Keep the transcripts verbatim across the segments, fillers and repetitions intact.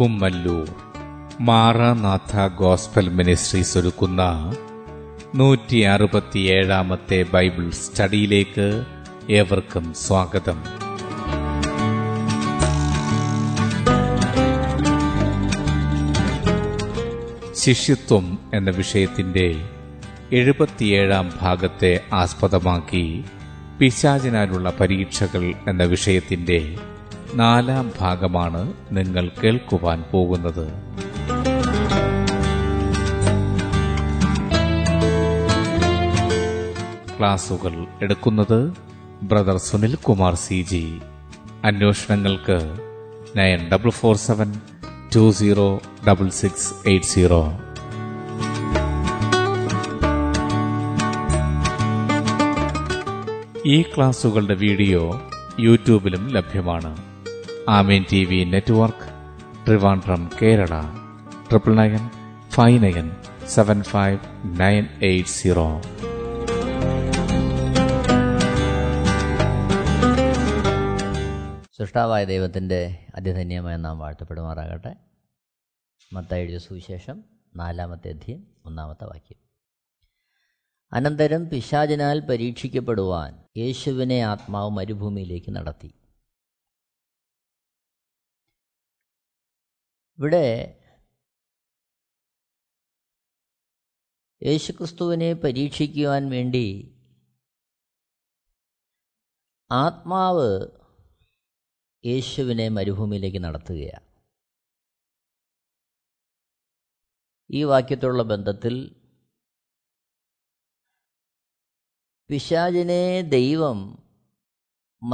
കുമ്മല്ലു മരനാഥ gospel ministry ഒരുക്കുന്ന നൂറ്റി അറുപത്തിയേഴാമത്തെ Bible സ്റ്റഡിയിലേക്ക് ഏവർക്കും സ്വാഗതം. ശിഷ്യത്വം എന്ന വിഷയത്തിന്റെ എഴുപത്തിയേഴാം ഭാഗത്തെ ആസ്പദമാക്കി പിശാചിനാലുള്ള പരീക്ഷകൾ എന്ന വിഷയത്തിന്റെ നാലാം ഭാഗമാണ് നിങ്ങൾ കേൾക്കുവാൻ പോകുന്നത്. ക്ലാസുകൾ എടുക്കുന്നത് brother Sunil Kumar C G. അന്വേഷണങ്ങൾക്ക് nine double four seven two zero double six eight zero. ഈ ക്ലാസുകളുടെ വീഡിയോ യൂട്യൂബിലും ലഭ്യമാണ്. Amen T V network, Trivandrum, Kerala. Triple nine five nine seven five nine eight zero. സൃഷ്ടാവായ ദൈവത്തിൻ്റെ അതിധന്യമായ നാം വാഴ്ത്തപ്പെടുമാറാകട്ടെ. മത്തായി സുവിശേഷം നാലാമത്തെ അധ്യായം ഒന്നാമത്തെ വാക്യം. അനന്തരം പിശാചിനാൽ പരീക്ഷിക്കപ്പെടുവാൻ യേശുവിനെ ആത്മാവ് മരുഭൂമിയിലേക്ക് നടത്തി. ഇവിടെ യേശുക്രിസ്തുവിനെ പരീക്ഷിക്കുവാൻ വേണ്ടി ആത്മാവ് യേശുവിനെ മരുഭൂമിയിലേക്ക് നടത്തുകയാണ്. ഈ വാക്യത്തോടുള്ള ബന്ധത്തിൽ പിശാചിനെ ദൈവം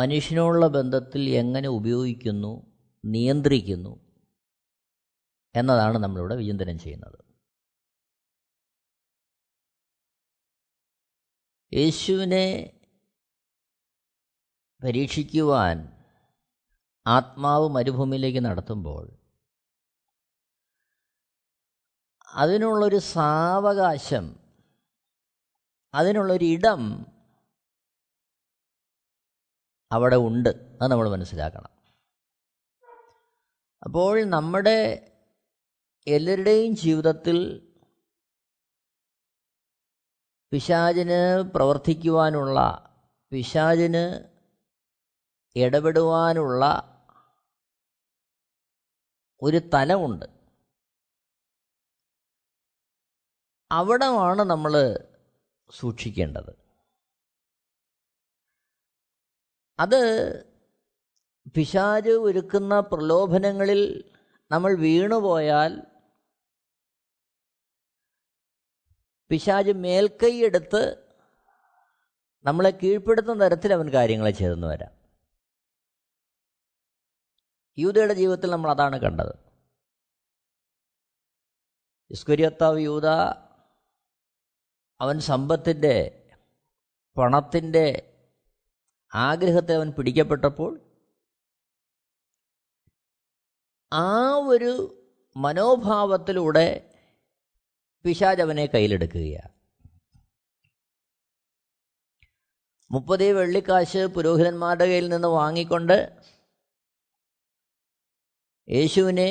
മനുഷ്യനോടുള്ള ബന്ധത്തിൽ എങ്ങനെ ഉപയോഗിക്കുന്നു, നിയന്ത്രിക്കുന്നു എന്നതാണ് നമ്മളിവിടെ വിചിന്തനം ചെയ്യുന്നത്. യേശുവിനെ പരീക്ഷിക്കുവാൻ ആത്മാവ് മരുഭൂമിയിലേക്ക് നടത്തുമ്പോൾ അതിനുള്ളൊരു സാവകാശം, അതിനുള്ളൊരിടം അവിടെ ഉണ്ട്. അത് നമ്മൾ മനസ്സിലാക്കണം. അപ്പോൾ നമ്മുടെ എല്ലാവരുടെയും ജീവിതത്തിൽ പിശാചിന് പ്രവർത്തിക്കുവാനുള്ള, പിശാചിന് ഇടപെടുവാനുള്ള ഒരു തലമുണ്ട്. അവിടമാണ് നമ്മൾ സൂക്ഷിക്കേണ്ടത്. അത് പിശാച് ഒരുക്കുന്ന പ്രലോഭനങ്ങളിൽ നമ്മൾ വീണുപോയാൽ പിശാച് മേൽക്കൈയെടുത്ത് നമ്മളെ കീഴ്പ്പെടുത്തുന്ന തരത്തിൽ അവൻ കാര്യങ്ങളെ ചെയ്തെന്ന് വരാം. യൂദയുടെ ജീവിതത്തിൽ നമ്മൾ അതാണ് കണ്ടത്. ഇസ്കറിയോത്താവ് യൂദ അവൻ സമ്പത്തിൻ്റെ, പണത്തിൻ്റെ ആഗ്രഹത്തെ അവൻ പിടിക്കപ്പെട്ടപ്പോൾ ആ ഒരു മനോഭാവത്തിലൂടെ പിശാച് അവനെ കയ്യിലെടുക്കുകയാണ്. മുപ്പത് വെള്ളിക്കാശ് പുരോഹിതന്മാരുടെ കയ്യിൽ നിന്ന് വാങ്ങിക്കൊണ്ട് യേശുവിനെ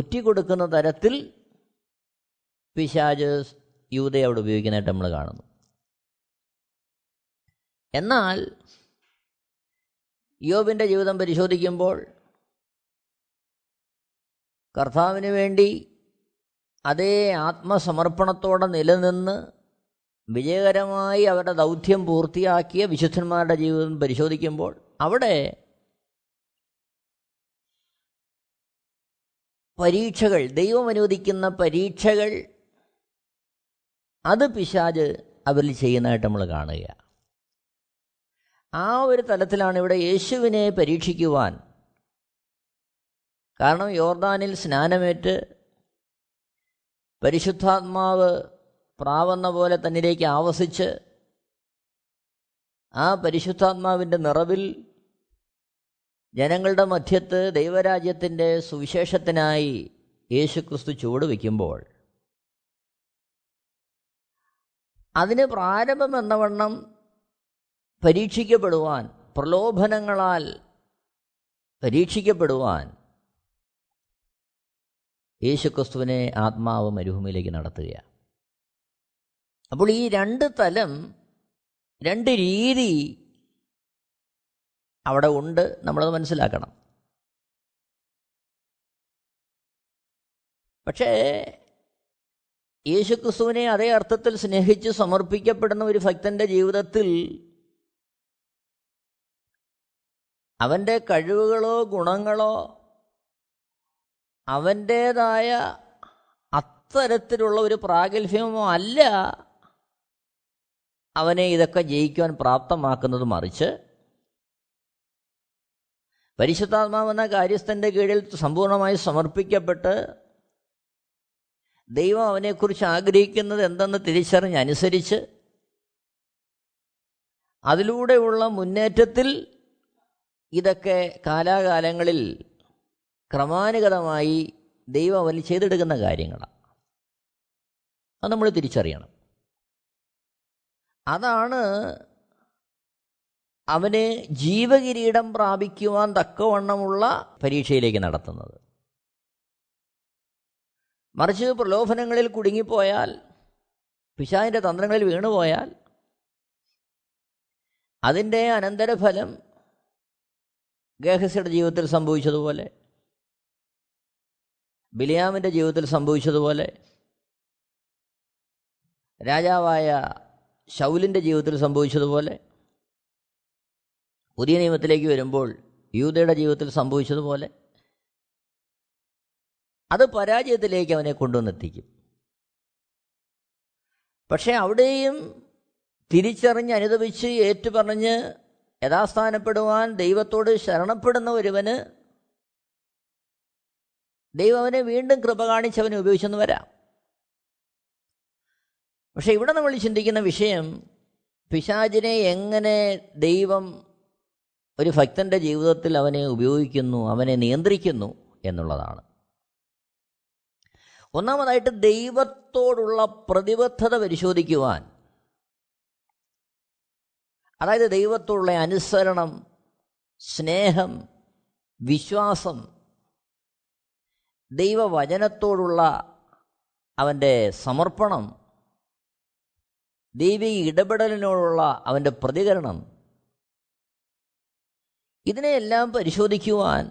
ഒറ്റിക്കൊടുക്കുന്ന തരത്തിൽ പിശാച് യൂദയെ അവിടെ ഉപയോഗിക്കുന്നതായിട്ട് നമ്മൾ കാണുന്നു. എന്നാൽ യോബിൻ്റെ ജീവിതം പരിശോധിക്കുമ്പോൾ കർത്താവിന് വേണ്ടി അതേ ആത്മസമർപ്പണത്തോടെ നിലനിന്ന് വിജയകരമായി അവരുടെ ദൗത്യം പൂർത്തിയാക്കിയ വിശുദ്ധന്മാരുടെ ജീവിതം പരിശോധിക്കുമ്പോൾ അവിടെ പരീക്ഷകൾ, ദൈവം അനുവദിക്കുന്ന പരീക്ഷകൾ, അത് പിശാച് അവരിൽ ചെയ്യുന്നതായിട്ട് നമ്മൾ കാണുകയാണ്. ആ ഒരു തലത്തിലാണ് ഇവിടെ യേശുവിനെ പരീക്ഷിക്കുവാൻ. കാരണം യോർദാനിൽ സ്നാനമേറ്റ് പരിശുദ്ധാത്മാവ് പ്രാവുന്ന പോലെ തന്നിലേക്ക് ആവസിച്ച് ആ പരിശുദ്ധാത്മാവിൻ്റെ നിറവിൽ ജനങ്ങളുടെ മധ്യത്ത് ദൈവരാജ്യത്തിൻ്റെ സുവിശേഷത്തിനായി യേശുക്രിസ്തു ചുവട് വയ്ക്കുമ്പോൾ അതിന് പ്രാരംഭം എന്നവണ്ണം പരീക്ഷിക്കപ്പെടുവാൻ, പ്രലോഭനങ്ങളാൽ പരീക്ഷിക്കപ്പെടുവാൻ യേശുക്രിസ്തുവിനെ ആത്മാവ് മരുഭൂമിയിലേക്ക് നടത്തുകയാണ്. അപ്പോൾ ഈ രണ്ട് തലം, രണ്ട് രീതി അവിടെ ഉണ്ട്, നമ്മളത് മനസ്സിലാക്കണം. പക്ഷേ യേശുക്രിസ്തുവിനെ അതേ അർത്ഥത്തിൽ സ്നേഹിച്ച് സമർപ്പിക്കപ്പെടുന്ന ഒരു ഭക്തൻ്റെ ജീവിതത്തിൽ അവൻ്റെ കഴിവുകളോ ഗുണങ്ങളോ അവൻ്റേതായ അത്തരത്തിലുള്ള ഒരു പ്രാഗൽഭ്യമോ അല്ല അവനെ ഇതൊക്കെ ജയിക്കുവാൻ പ്രാപ്തമാക്കുന്നത്. മറിച്ച് പരിശുദ്ധാത്മാവെന്ന കാര്യസ്ഥൻ്റെ കീഴിൽ സമ്പൂർണ്ണമായി സമർപ്പിക്കപ്പെട്ട് ദൈവം അവനെക്കുറിച്ച് ആഗ്രഹിക്കുന്നത് എന്തെന്ന് തിരിച്ചറിഞ്ഞ് അനുസരിച്ച് അതിലൂടെയുള്ള മുന്നേറ്റത്തിൽ ഇതൊക്കെ കാലാകാലങ്ങളിൽ ക്രമാനുഗതമായി ദൈവം അവന് ചെയ്തെടുക്കുന്ന കാര്യങ്ങളാണ്. അത് നമ്മൾ തിരിച്ചറിയണം. അതാണ് അവന് ജീവകിരീടം പ്രാപിക്കുവാൻ തക്കവണ്ണമുള്ള പരീക്ഷയിലേക്ക് നടത്തുന്നത്. മറിച്ച് പ്രലോഭനങ്ങളിൽ കുടുങ്ങിപ്പോയാൽ, പിശാചിൻ്റെ തന്ത്രങ്ങളിൽ വീണുപോയാൽ അതിൻ്റെ അനന്തരഫലം ഗേഹസിയുടെ ജീവിതത്തിൽ സംഭവിച്ചതുപോലെ, ബിലിയാമിൻ്റെ ജീവിതത്തിൽ സംഭവിച്ചതുപോലെ, രാജാവായ ശൗലിൻ്റെ ജീവിതത്തിൽ സംഭവിച്ചതുപോലെ, പുതിയ നിയമത്തിലേക്ക് വരുമ്പോൾ യൂദയുടെ ജീവിതത്തിൽ സംഭവിച്ചതുപോലെ അത് പരാജയത്തിലേക്ക് അവനെ കൊണ്ടുവന്നെത്തിക്കും. പക്ഷേ അവിടെയും തിരിച്ചറിഞ്ഞ് അനുദപിച്ച് ഏറ്റുപറഞ്ഞ് യഥാസ്ഥാനപ്പെടുവാൻ ദൈവത്തോട് ശരണപ്പെടുന്ന ഒരുവന് ദൈവം അവനെ വീണ്ടും കൃപ കാണിച്ചവനെ ഉപയോഗിച്ചെന്ന് വരാം. പക്ഷെ ഇവിടെ നമ്മൾ ചിന്തിക്കുന്ന വിഷയം പിശാചിനെ എങ്ങനെ ദൈവം ഒരു ഭക്തൻ്റെ ജീവിതത്തിൽ അവനെ ഉപയോഗിക്കുന്നു, അവനെ നിയന്ത്രിക്കുന്നു എന്നുള്ളതാണ്. ഒന്നാമതായിട്ട് ദൈവത്തോടുള്ള പ്രതിബദ്ധത പരിശോധിക്കുവാൻ, അതായത് ദൈവത്തോടുള്ള അനുസരണം, സ്നേഹം, വിശ്വാസം, ദൈവവചനത്തോടുള്ള അവൻ്റെ സമർപ്പണം, ദൈവിക ഇടപെടലിനോടുള്ള അവൻ്റെ പ്രതികരണം, ഇതിനെയെല്ലാം പരിശോധിക്കുവാൻ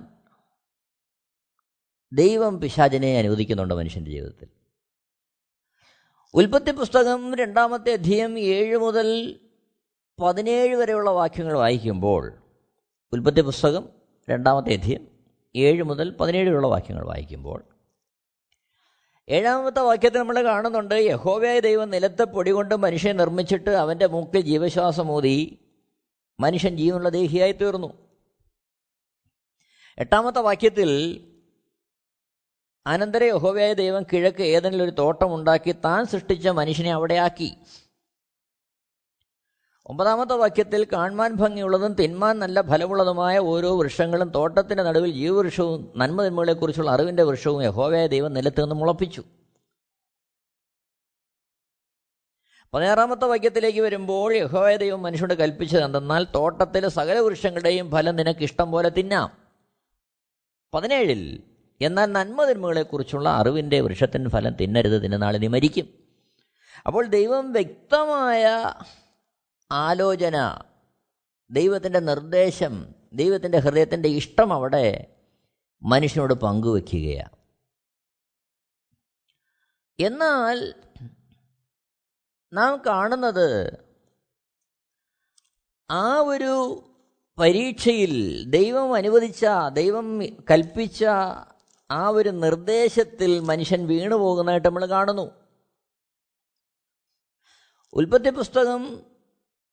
ദൈവം പിശാചിനെ അനുവദിക്കുന്നുണ്ട് മനുഷ്യൻ്റെ ജീവിതത്തിൽ. ഉൽപ്പത്തി പുസ്തകം രണ്ടാമത്തെ അധ്യായം ഏഴ് മുതൽ പതിനേഴ് വരെയുള്ള വാക്യങ്ങൾ വായിക്കുമ്പോൾ, ഉൽപ്പത്തി പുസ്തകം രണ്ടാമത്തെ അധ്യായം ഏഴ് മുതൽ പതിനേഴ് വരെയുള്ള വാക്യങ്ങൾ വായിക്കുമ്പോൾ ഏഴാമത്തെ വാക്യത്തിൽ നമ്മൾ കാണുന്നുണ്ട്, യഹോവയായ ദൈവം നിലത്തെ പൊടി കൊണ്ട് മനുഷ്യനെ നിർമ്മിച്ചിട്ട് അവൻ്റെ മൂക്കിൽ ജീവശ്വാസമൂതി മനുഷ്യൻ ജീവനുള്ള ദേഹിയായി തീർന്നു. എട്ടാമത്തെ വാക്യത്തിൽ, അനന്തരം യഹോവയായ ദൈവം കിഴക്ക് ഏതെങ്കിലും തോട്ടമുണ്ടാക്കി താൻ സൃഷ്ടിച്ച മനുഷ്യനെ അവിടെയാക്കി. ഒമ്പതാമത്തെ വാക്യത്തിൽ, കാൺമാൻ ഭംഗിയുള്ളതും തിന്മാൻ നല്ല ഫലമുള്ളതുമായ ഓരോ വൃക്ഷങ്ങളും തോട്ടത്തിൻ്റെ നടുവിൽ ജീവവൃക്ഷവും നന്മതിന്മകളെക്കുറിച്ചുള്ള അറിവിൻ്റെ വൃക്ഷവും യഹോവയായ ദൈവം നിലത്ത് നിന്ന് മുളപ്പിച്ചു. പതിനാറാമത്തെ വാക്യത്തിലേക്ക് വരുമ്പോൾ, യഹോവയായ ദൈവം മനുഷ്യനോട് കൽപ്പിച്ചത് എന്തെന്നാൽ തോട്ടത്തിലെ സകല വൃക്ഷങ്ങളുടെയും ഫലം നിനക്ക് ഇഷ്ടം പോലെ തിന്നാം. പതിനേഴിൽ, എന്നാൽ നന്മതിന്മകളെക്കുറിച്ചുള്ള അറിവിൻ്റെ വൃക്ഷത്തിൻ്റെ ഫലം തിന്നരുത്, തിന്നുന്നാൾ നീ മരിക്കും. അപ്പോൾ ദൈവം വ്യക്തമായ ആലോചന, ദൈവത്തിൻ്റെ നിർദ്ദേശം, ദൈവത്തിൻ്റെ ഹൃദയത്തിൻ്റെ ഇഷ്ടം അവിടെ മനുഷ്യനോട് പങ്കുവെക്കുകയാണ്. എന്നാൽ നാം കാണുന്നത് ആ ഒരു പരീക്ഷയിൽ ദൈവം അനുവദിച്ച, ദൈവം കൽപ്പിച്ച ആ ഒരു നിർദ്ദേശത്തിൽ മനുഷ്യൻ വീണു പോകുന്നതായിട്ട് നമ്മൾ കാണുന്നു. ഉൽപ്പത്തി പുസ്തകം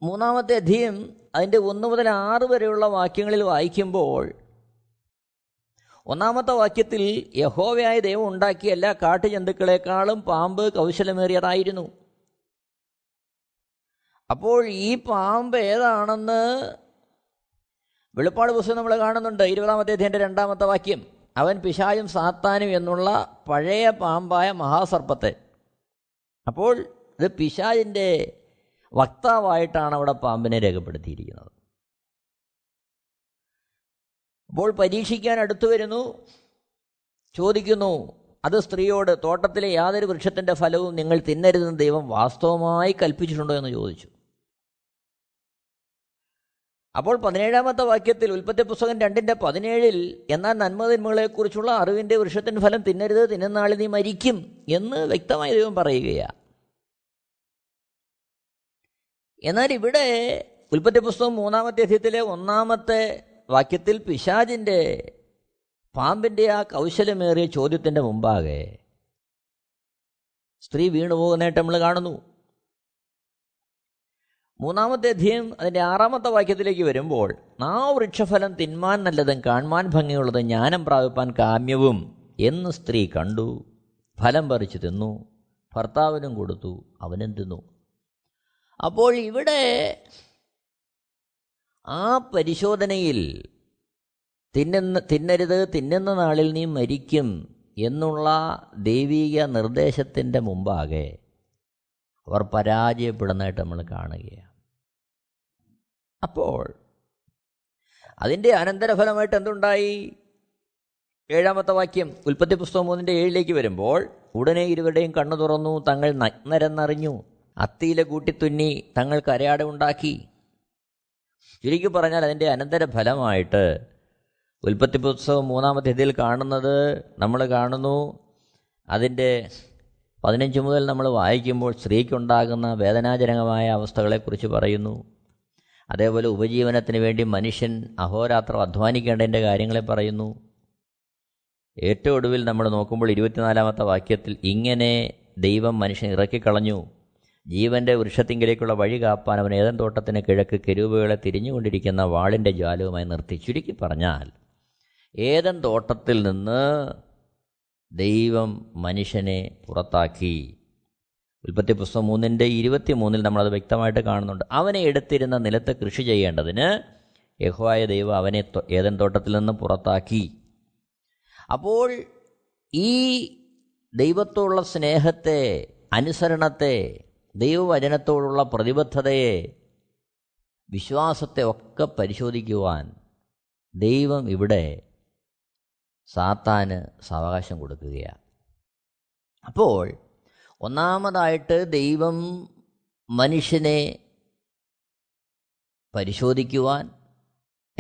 മൂന്നാമത്തെ അധ്യായം അതിൻ്റെ ഒന്ന് മുതൽ ആറ് വരെയുള്ള വാക്യങ്ങളിൽ വായിക്കുമ്പോൾ ഒന്നാമത്തെ വാക്യത്തിൽ, യഹോവയായ ദൈവം ഉണ്ടാക്കിയ എല്ലാ കാട്ടുജന്തുക്കളെക്കാളും പാമ്പ് കൗശലമേറിയതായിരുന്നു. അപ്പോൾ ഈ പാമ്പ് ഏതാണെന്ന് വെളിപ്പാട് പുസ്തകം നമ്മൾ കാണുന്നുണ്ട്. ഇരുപതാമത്തെ അധ്യായത്തിൻ്റെ രണ്ടാമത്തെ വാക്യം, അവൻ പിശാചും സാത്താനും എന്നുള്ള പഴയ പാമ്പായ മഹാസർപ്പത്തെ. അപ്പോൾ ഇത് പിശാചിൻ്റെ വക്താവായിട്ടാണ് അവിടെ പാമ്പിനെ രേഖപ്പെടുത്തിയിരിക്കുന്നത്. അപ്പോൾ പരീക്ഷിക്കാൻ അടുത്തു വരുന്നു, ചോദിക്കുന്നു, അത് സ്ത്രീയോട്, തോട്ടത്തിലെ യാതൊരു വൃക്ഷത്തിൻ്റെ ഫലവും നിങ്ങൾ തിന്നരുതെന്ന് ദൈവം വാസ്തവമായി കൽപ്പിച്ചിട്ടുണ്ടോ എന്ന് ചോദിച്ചു. അപ്പോൾ പതിനേഴാമത്തെ വാക്യത്തിൽ ഉൽപ്പത്തി പുസ്തകം രണ്ടിൻ്റെ പതിനേഴിൽ എന്നാൽ നന്മതിന്മകളെക്കുറിച്ചുള്ള അറിവിൻ്റെ വൃക്ഷത്തിൻ്റെ ഫലം തിന്നരുത്, തിന്നുന്നാളിൽ നീ മരിക്കും എന്ന് വ്യക്തമായി ദൈവം പറയുകയാണ്. എന്നാൽ ഇവിടെ ഉൽപ്പത്തി പുസ്തകം മൂന്നാമത്തെ അധ്യായത്തിലെ ഒന്നാമത്തെ വാക്യത്തിൽ പിശാചിൻ്റെ പാമ്പിൻ്റെ ആ കൗശലമേറിയ ചോദ്യത്തിൻ്റെ മുമ്പാകെ സ്ത്രീ വീണുപോകുന്നതായിട്ട് നമ്മൾ കാണുന്നു. മൂന്നാമത്തെ അധ്യായം അതിൻ്റെ ആറാമത്തെ വാക്യത്തിലേക്ക് വരുമ്പോൾ ആ വൃക്ഷഫലം തിന്മാൻ നല്ലതും കാണുവാൻ ഭംഗിയുള്ളതും ജ്ഞാനം പ്രാപിപ്പാൻ കാമ്യവും എന്ന് സ്ത്രീ കണ്ടു, ഫലം പറിച്ചു തിന്നു, ഭർത്താവിനും കൊടുത്തു, അവനും തിന്നു. അപ്പോൾ ഇവിടെ ആ പരിശോധനയിൽ തിന്നുന്ന തിന്നരുത് തിന്നുന്ന നാളിൽ നീ മരിക്കും എന്നുള്ള ദൈവീക നിർദ്ദേശത്തിൻ്റെ മുമ്പാകെ അവർ പരാജയപ്പെടുന്നതായിട്ട് നമ്മൾ കാണുകയാണ്. അപ്പോൾ അതിൻ്റെ അനന്തരഫലമായിട്ട് എന്തുണ്ടായി? ഏഴാമത്തെ വാക്യം ഉൽപ്പത്തി പുസ്തകം മൂന്നിൻ്റെ ഏഴിലേക്ക് വരുമ്പോൾ ഉടനെ ഇരുവരുടെയും കണ്ണു തുറന്നു, തങ്ങൾ നഗ്നരെന്നറിഞ്ഞു, അത്തിയില കൂട്ടിത്തുന്നി തങ്ങൾ കരയാട ഉണ്ടാക്കി. ചുരുക്കി പറഞ്ഞാൽ അതിൻ്റെ അനന്തരഫലമായിട്ട് ഉൽപ്പത്തി പുസ്തകം മൂന്നാമത്തെ ഇതിൽ കാണുന്നത് നമ്മൾ കാണുന്നു. അതിൻ്റെ പതിനഞ്ച് മുതൽ നമ്മൾ വായിക്കുമ്പോൾ സ്ത്രീക്കുണ്ടാകുന്ന വേദനാജനകമായ അവസ്ഥകളെക്കുറിച്ച് പറയുന്നു. അതേപോലെ ഉപജീവനത്തിന് വേണ്ടി മനുഷ്യൻ അഹോരാത്രം അധ്വാനിക്കേണ്ടതിൻ്റെ കാര്യങ്ങളെ പറയുന്നു. ഏറ്റവും ഒടുവിൽ നമ്മൾ നോക്കുമ്പോൾ ഇരുപത്തിനാലാമത്തെ വാക്യത്തിൽ ഇങ്ങനെ ദൈവം മനുഷ്യൻ ഇറക്കിക്കളഞ്ഞു, ജീവൻ്റെ വൃക്ഷത്തിങ്കിലേക്കുള്ള വഴി കാപ്പാൻ അവൻ ഏദൻ തോട്ടത്തിന് കിഴക്ക് കെരൂബുകളെ തിരിഞ്ഞുകൊണ്ടിരിക്കുന്ന വാളിൻ്റെ ജാലവുമായി നിർത്തി. ചുരുക്കി പറഞ്ഞാൽ ഏദൻ തോട്ടത്തിൽ നിന്ന് ദൈവം മനുഷ്യനെ പുറത്താക്കി. ഉൽപ്പത്തി പുസ്തകം മൂന്നിൻ്റെ ഇരുപത്തി മൂന്നിൽ നമ്മളത് വ്യക്തമായിട്ട് കാണുന്നുണ്ട്. അവനെ എടുത്തിരുന്ന നിലത്ത് കൃഷി ചെയ്യേണ്ടതിന് യഹോവയായ ദൈവം അവനെ ഏദൻ തോട്ടത്തിൽ നിന്ന് പുറത്താക്കി. അപ്പോൾ ഈ ദൈവത്തോടുള്ള സ്നേഹത്തെ, അനുസരണത്തെ, ദൈവവചനത്തോടുള്ള പ്രതിബദ്ധതയെ, വിശ്വാസത്തെ ഒക്കെ പരിശോധിക്കുവാൻ ദൈവം ഇവിടെ സാത്താന് സാവകാശം കൊടുക്കുകയാണ്. അപ്പോൾ ഒന്നാമതായിട്ട് ദൈവം മനുഷ്യനെ പരിശോധിക്കുവാൻ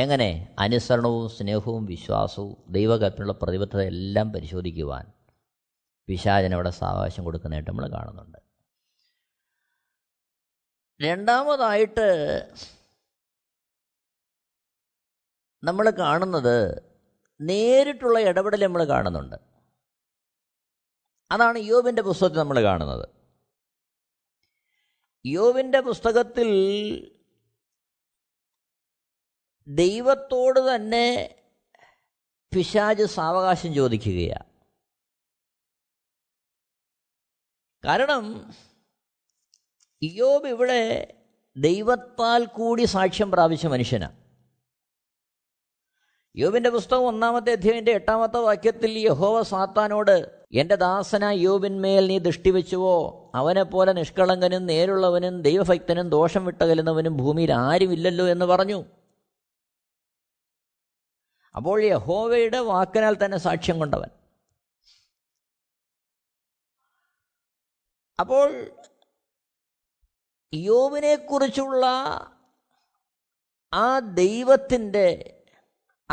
എങ്ങനെ? അനുസരണവും സ്നേഹവും വിശ്വാസവും ദൈവകൽപ്പനയുള്ള പ്രതിബദ്ധതയെല്ലാം പരിശോധിക്കുവാൻ പിശാചിന് അവിടെ സാവകാശം കൊടുക്കുന്നതായിട്ട് നമ്മൾ കാണുന്നുണ്ട്. രണ്ടാമതായിട്ട് നമ്മൾ കാണുന്നത് നേരിട്ടുള്ള ഇടപെടൽ നമ്മൾ കാണുന്നുണ്ട്. അതാണ് യോബിൻ്റെ പുസ്തകത്തിൽ നമ്മൾ കാണുന്നത്. യോബിൻ്റെ പുസ്തകത്തിൽ ദൈവത്തോട് തന്നെ പിശാച് സാവകാശം ചോദിക്കുകയാണ്. കാരണം യോബ് ഇവിടെ ദൈവത്താൽ കൂടി സാക്ഷ്യം പ്രാപിച്ച മനുഷ്യനാണ്. യോബിൻ്റെ പുസ്തകം ഒന്നാമത്തെ അധ്യായത്തിൻ്റെ എട്ടാമത്തെ വാക്യത്തിൽ യഹോവ സാത്താനോട്, എൻ്റെ ദാസനായ യോബിന്മേൽ നീ ദൃഷ്ടി വെച്ചുവോ? അവനെപ്പോലെ നിഷ്കളങ്കനും നേരുള്ളവനും ദൈവഭക്തനും ദോഷം വിട്ടകലുന്നവനും ഭൂമിയിൽ ആരുമില്ലല്ലോ എന്ന് പറഞ്ഞു. അപ്പോൾ യഹോവയുടെ വാക്കിനാൽ തന്നെ സാക്ഷ്യം കൊണ്ടവൻ. അപ്പോൾ യോബിനെക്കുറിച്ചുള്ള ആ ദൈവത്തിൻ്റെ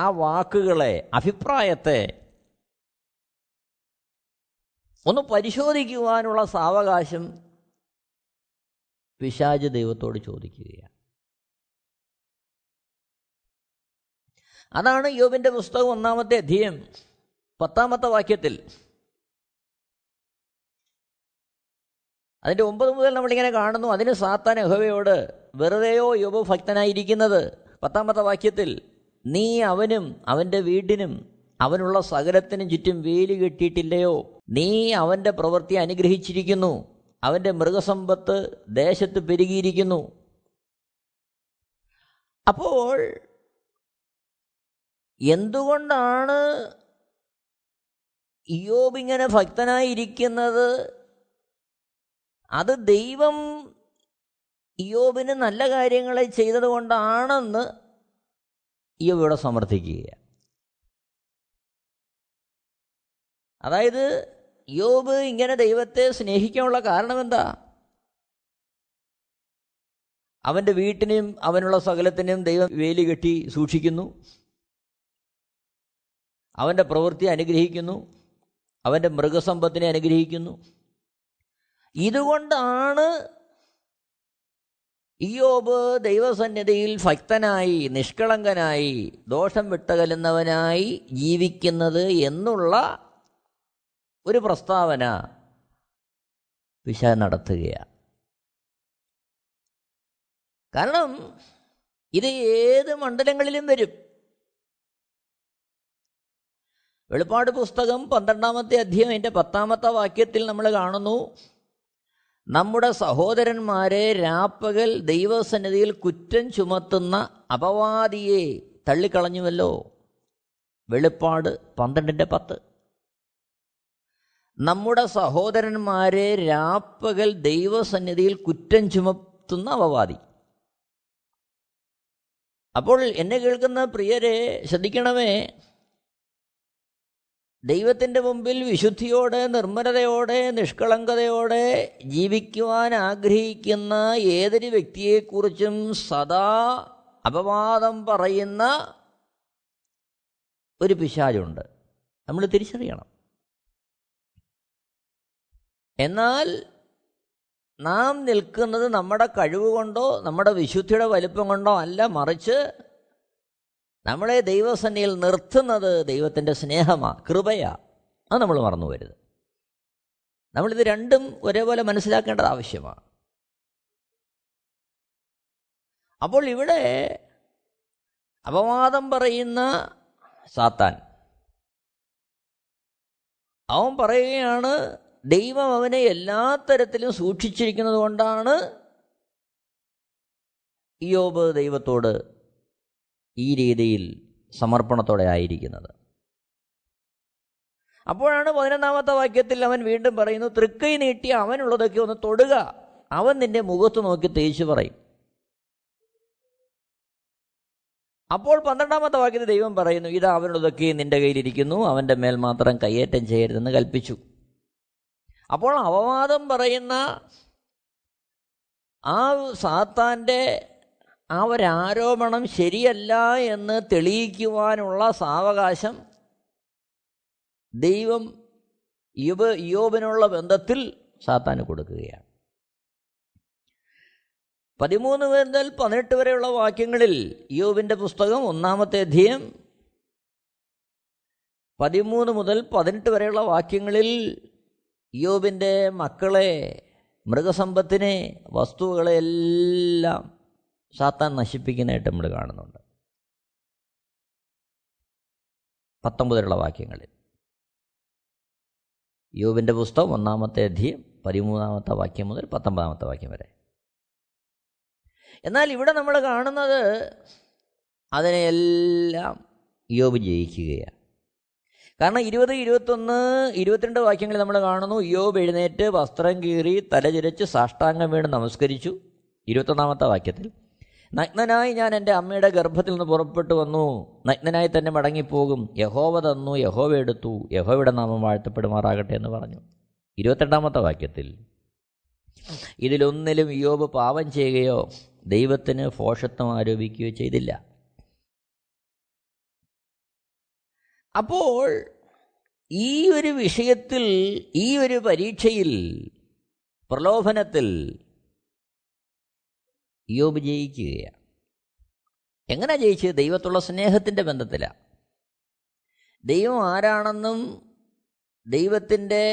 ആ വാക്കുകളെ, അഭിപ്രായത്തെ ഒന്ന് പരിശോധിക്കുവാനുള്ള സാവകാശം പിശാച് ദൈവത്തോട് ചോദിക്കുകയാണ്. അതാണ് യോബിൻ്റെ പുസ്തകം ഒന്നാമത്തെ അധ്യായം പത്താമത്തെ വാക്യത്തിൽ. അതിൻ്റെ ഒമ്പത് മുതൽ നമ്മളിങ്ങനെ കാണുന്നു. അതിന് സാത്താൻ യഹോവയോട്, വെറുതെയോ യോബ് ഭക്തനായിരിക്കുന്നത്? പത്താമത്തെ വാക്യത്തിൽ, നീ അവനും അവൻ്റെ വീടിനും അവനുള്ള സകലത്തിനും ചുറ്റും വേലി കെട്ടിയിട്ടില്ലയോ? നീ അവൻ്റെ പ്രവൃത്തി അനുഗ്രഹിച്ചിരിക്കുന്നു, അവൻ്റെ മൃഗസമ്പത്ത് ദേശത്ത് പെരുകിയിരിക്കുന്നു. അപ്പോൾ എന്തുകൊണ്ടാണ് യോബ് ഇങ്ങനെ ഭക്തനായിരിക്കുന്നത്? അത് ദൈവം യോബിന് നല്ല കാര്യങ്ങളെ ചെയ്തത് കൊണ്ടാണെന്ന് യോബ് ഇവിടെ സമർത്ഥിക്കുക. അതായത് യോബ് ഇങ്ങനെ ദൈവത്തെ സ്നേഹിക്കാനുള്ള കാരണം എന്താ? അവൻ്റെ വീട്ടിനും അവനുള്ള സകലത്തിനും ദൈവം വേലി കെട്ടി സൂക്ഷിക്കുന്നു. അവൻ്റെ പ്രവൃത്തി അനുഗ്രഹിക്കുന്നു. അവൻ്റെ മൃഗസമ്പത്തിനെ അനുഗ്രഹിക്കുന്നു. ഇതുകൊണ്ടാണ് യോബ് ദൈവസന്നിധിയിൽ ഭക്തനായി, നിഷ്കളങ്കനായി, ദോഷം വിട്ടകലുന്നവനായി ജീവിക്കുന്നത് എന്നുള്ള ഒരു പ്രസ്താവന പിശാച് നടത്തുകയാണ്. കാരണം ഇത് ഏത് മണ്ഡലങ്ങളിലും വരും. വെളിപ്പാട് പുസ്തകം പന്ത്രണ്ടാമത്തെ അധ്യായം അതിൻ്റെ പത്താമത്തെ വാക്യത്തിൽ നമ്മൾ കാണുന്നു, നമ്മുടെ സഹോദരന്മാരെ രാപ്പകൽ ദൈവസന്നിധിയിൽ കുറ്റം ചുമത്തുന്ന അപവാദിയെ തള്ളിക്കളഞ്ഞുവല്ലോ. വെളിപ്പാട് പന്ത്രണ്ടിൻ്റെ പത്ത്. നമ്മുടെ സഹോദരന്മാരെ രാപ്പകൽ ദൈവസന്നിധിയിൽ കുറ്റം ചുമത്തുന്ന അപവാദി. അപ്പോൾ എന്നെ കേൾക്കുന്ന പ്രിയരെ ശ്രദ്ധിക്കണമേ, ദൈവത്തിൻ്റെ മുമ്പിൽ വിശുദ്ധിയോടെ, നിർമ്മലതയോടെ, നിഷ്കളങ്കതയോടെ ജീവിക്കുവാൻ ആഗ്രഹിക്കുന്ന ഏതൊരു വ്യക്തിയെക്കുറിച്ചും സദാ അപവാദം പറയുന്ന ഒരു പിശാചുണ്ട്. നമ്മൾ തിരിച്ചറിയണം. എന്നാൽ നാം നിൽക്കുന്നത് നമ്മുടെ കഴിവ് കൊണ്ടോ നമ്മുടെ വിശുദ്ധിയുടെ വലിപ്പം കൊണ്ടോ അല്ല, മറിച്ച് നമ്മളെ ദൈവസന്നിധിയിൽ നിർത്തുന്നത് ദൈവത്തിൻ്റെ സ്നേഹമാണ്, കൃപയാണ്. അത് നമ്മൾ മറന്നു വരുത്. നമ്മളിത് രണ്ടും ഒരേപോലെ മനസ്സിലാക്കേണ്ടത് ആവശ്യമാണ്. അപ്പോൾ ഇവിടെ അപവാദം പറയുന്ന സാത്താൻ അവൻ പറയുകയാണ്, ദൈവം അവനെ എല്ലാ തരത്തിലും സൂക്ഷിച്ചിരിക്കുന്നത് കൊണ്ടാണ് യോബ് ദൈവത്തോട് ഈ രീതിയിൽ സമർപ്പണത്തോടെ ആയിരിക്കുന്നത്. അപ്പോഴാണ് പതിനൊന്നാമത്തെ വാക്യത്തിൽ അവൻ വീണ്ടും പറയുന്നു, തൃക്കൈ നീട്ടി അവനുള്ളതൊക്കെ ഒന്ന് തൊടുക, അവൻ നിന്റെ മുഖത്ത് നോക്കി തേച്ചു പറയും. അപ്പോൾ പന്ത്രണ്ടാമത്തെ വാക്യത്തിൽ ദൈവം പറയുന്നു, ഇതാ അവനുള്ളതൊക്കെ നിന്റെ കയ്യിലിരിക്കുന്നു, അവൻ്റെ മേൽ മാത്രം കയ്യേറ്റം ചെയ്യരുതെന്ന് കൽപ്പിച്ചു. അപ്പോൾ അപവാദം പറയുന്ന ആ സാത്താൻ്റെ ആ ഒരാരോപണം ശരിയല്ല എന്ന് തെളിയിക്കുവാനുള്ള സാവകാശം ദൈവം യോബ് യോബിനുള്ള ബന്ധത്തിൽ സാത്താന് കൊടുക്കുകയാണ്. പതിമൂന്ന് മുതൽ പതിനെട്ട് വരെയുള്ള വാക്യങ്ങളിൽ യോബിൻ്റെ പുസ്തകം ഒന്നാമത്തെ അധ്യായം പതിമൂന്ന് മുതൽ പതിനെട്ട് വരെയുള്ള വാക്യങ്ങളിൽ യോബിൻ്റെ മക്കളെ, മൃഗസമ്പത്തിനെ, വസ്തുക്കളെ എല്ലാം സാത്താൻ നശിപ്പിക്കുന്നതായിട്ട് നമ്മൾ കാണുന്നുണ്ട്. പത്തൊമ്പതിലുള്ള വാക്യങ്ങളിൽ യോബിൻ്റെ പുസ്തകം ഒന്നാമത്തെ അധ്യായം പതിമൂന്നാമത്തെ വാക്യം മുതൽ പത്തൊമ്പതാമത്തെ വാക്യം വരെ. എന്നാൽ ഇവിടെ നമ്മൾ കാണുന്നത് അതിനെയെല്ലാം യോബ് ജയിക്കുകയാണ്. കാരണം ഇരുപത്, ഇരുപത്തൊന്ന്, ഇരുപത്തിരണ്ട് വാക്യങ്ങളിൽ നമ്മൾ കാണുന്നു, യോബ് എഴുന്നേറ്റ് വസ്ത്രം കീറി തലചുരച്ച് സാഷ്ടാംഗം വീണ് നമസ്കരിച്ചു. ഇരുപത്തൊന്നാമത്തെ വാക്യത്തിൽ, നഗ്നനായി ഞാൻ എൻ്റെ അമ്മയുടെ ഗർഭത്തിൽ നിന്ന് പുറപ്പെട്ടു വന്നു, നഗ്നനായി തന്നെ മടങ്ങിപ്പോകും, യഹോവ തന്നു യഹോവ എടുത്തു, യഹോവയുടെ നാമം വാഴ്ത്തപ്പെടുമാറാകട്ടെ എന്ന് പറഞ്ഞു. ഇരുപത്തിരണ്ടാമത്തെ വാക്യത്തിൽ, ഇതിലൊന്നിലും യോബ് പാപം ചെയ്യുകയോ ദൈവത്തിന് ഭോഷത്വം ആരോപിക്കുകയോ ചെയ്തില്ല. അപ്പോൾ ഈ ഒരു വിഷയത്തിൽ, ഈ ഒരു പരീക്ഷയിൽ, പ്രലോഭനത്തിൽ യോബ് ജയിക്കുകയാണ്. എങ്ങനെ ജയിച്ചത്? ദൈവത്തുള്ള സ്നേഹത്തിൻ്റെ ബന്ധത്തിലാണ്. ദൈവം ആരാണെന്നും ദൈവത്തിൻ്റെ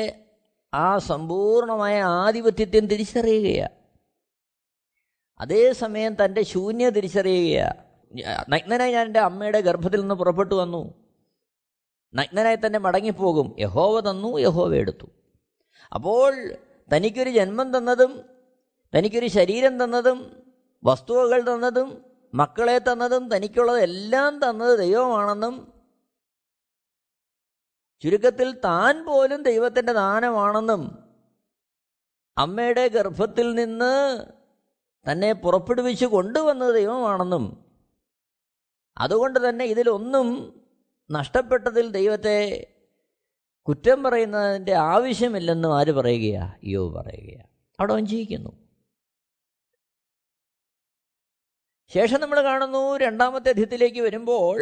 ആ സമ്പൂർണമായ ആധിപത്യത്തെയും തിരിച്ചറിയുകയാണ്. അതേസമയം തൻ്റെ ശൂന്യ തിരിച്ചറിയുകയാണ്. നഗ്നനായി ഞാൻ എൻ്റെ അമ്മയുടെ ഗർഭത്തിൽ നിന്ന് പുറപ്പെട്ടു വന്നു, നഗ്നനായി തന്നെ മടങ്ങിപ്പോകും, യഹോവ തന്നു യഹോവ എടുത്തു. അപ്പോൾ തനിക്കൊരു ജന്മം തന്നതും തനിക്കൊരു ശരീരം തന്നതും വസ്തുവകൾ തന്നതും മക്കളെ തന്നതും തനിക്കുള്ളതെല്ലാം തന്നത് ദൈവമാണെന്നും ചുരുക്കത്തിൽ താൻ പോലും ദൈവത്തിൻ്റെ ദാനമാണെന്നും അമ്മയുടെ ഗർഭത്തിൽ നിന്ന് തന്നെ പുറപ്പെടുവിച്ച് കൊണ്ടുവന്നത് ദൈവമാണെന്നും അതുകൊണ്ട് തന്നെ ഇതിലൊന്നും നഷ്ടപ്പെട്ടതിൽ ദൈവത്തെ കുറ്റം പറയുന്നതിൻ്റെ ആവശ്യമില്ലെന്നും ആര് പറയുകയാണ്? യോബ് പറയുകയാണ്. അവിടെ അവൻ ജീവിക്കുന്നു. ശേഷം നമ്മൾ കാണുന്നു, രണ്ടാമത്തെ അധ്യായത്തിലേക്ക് വരുമ്പോൾ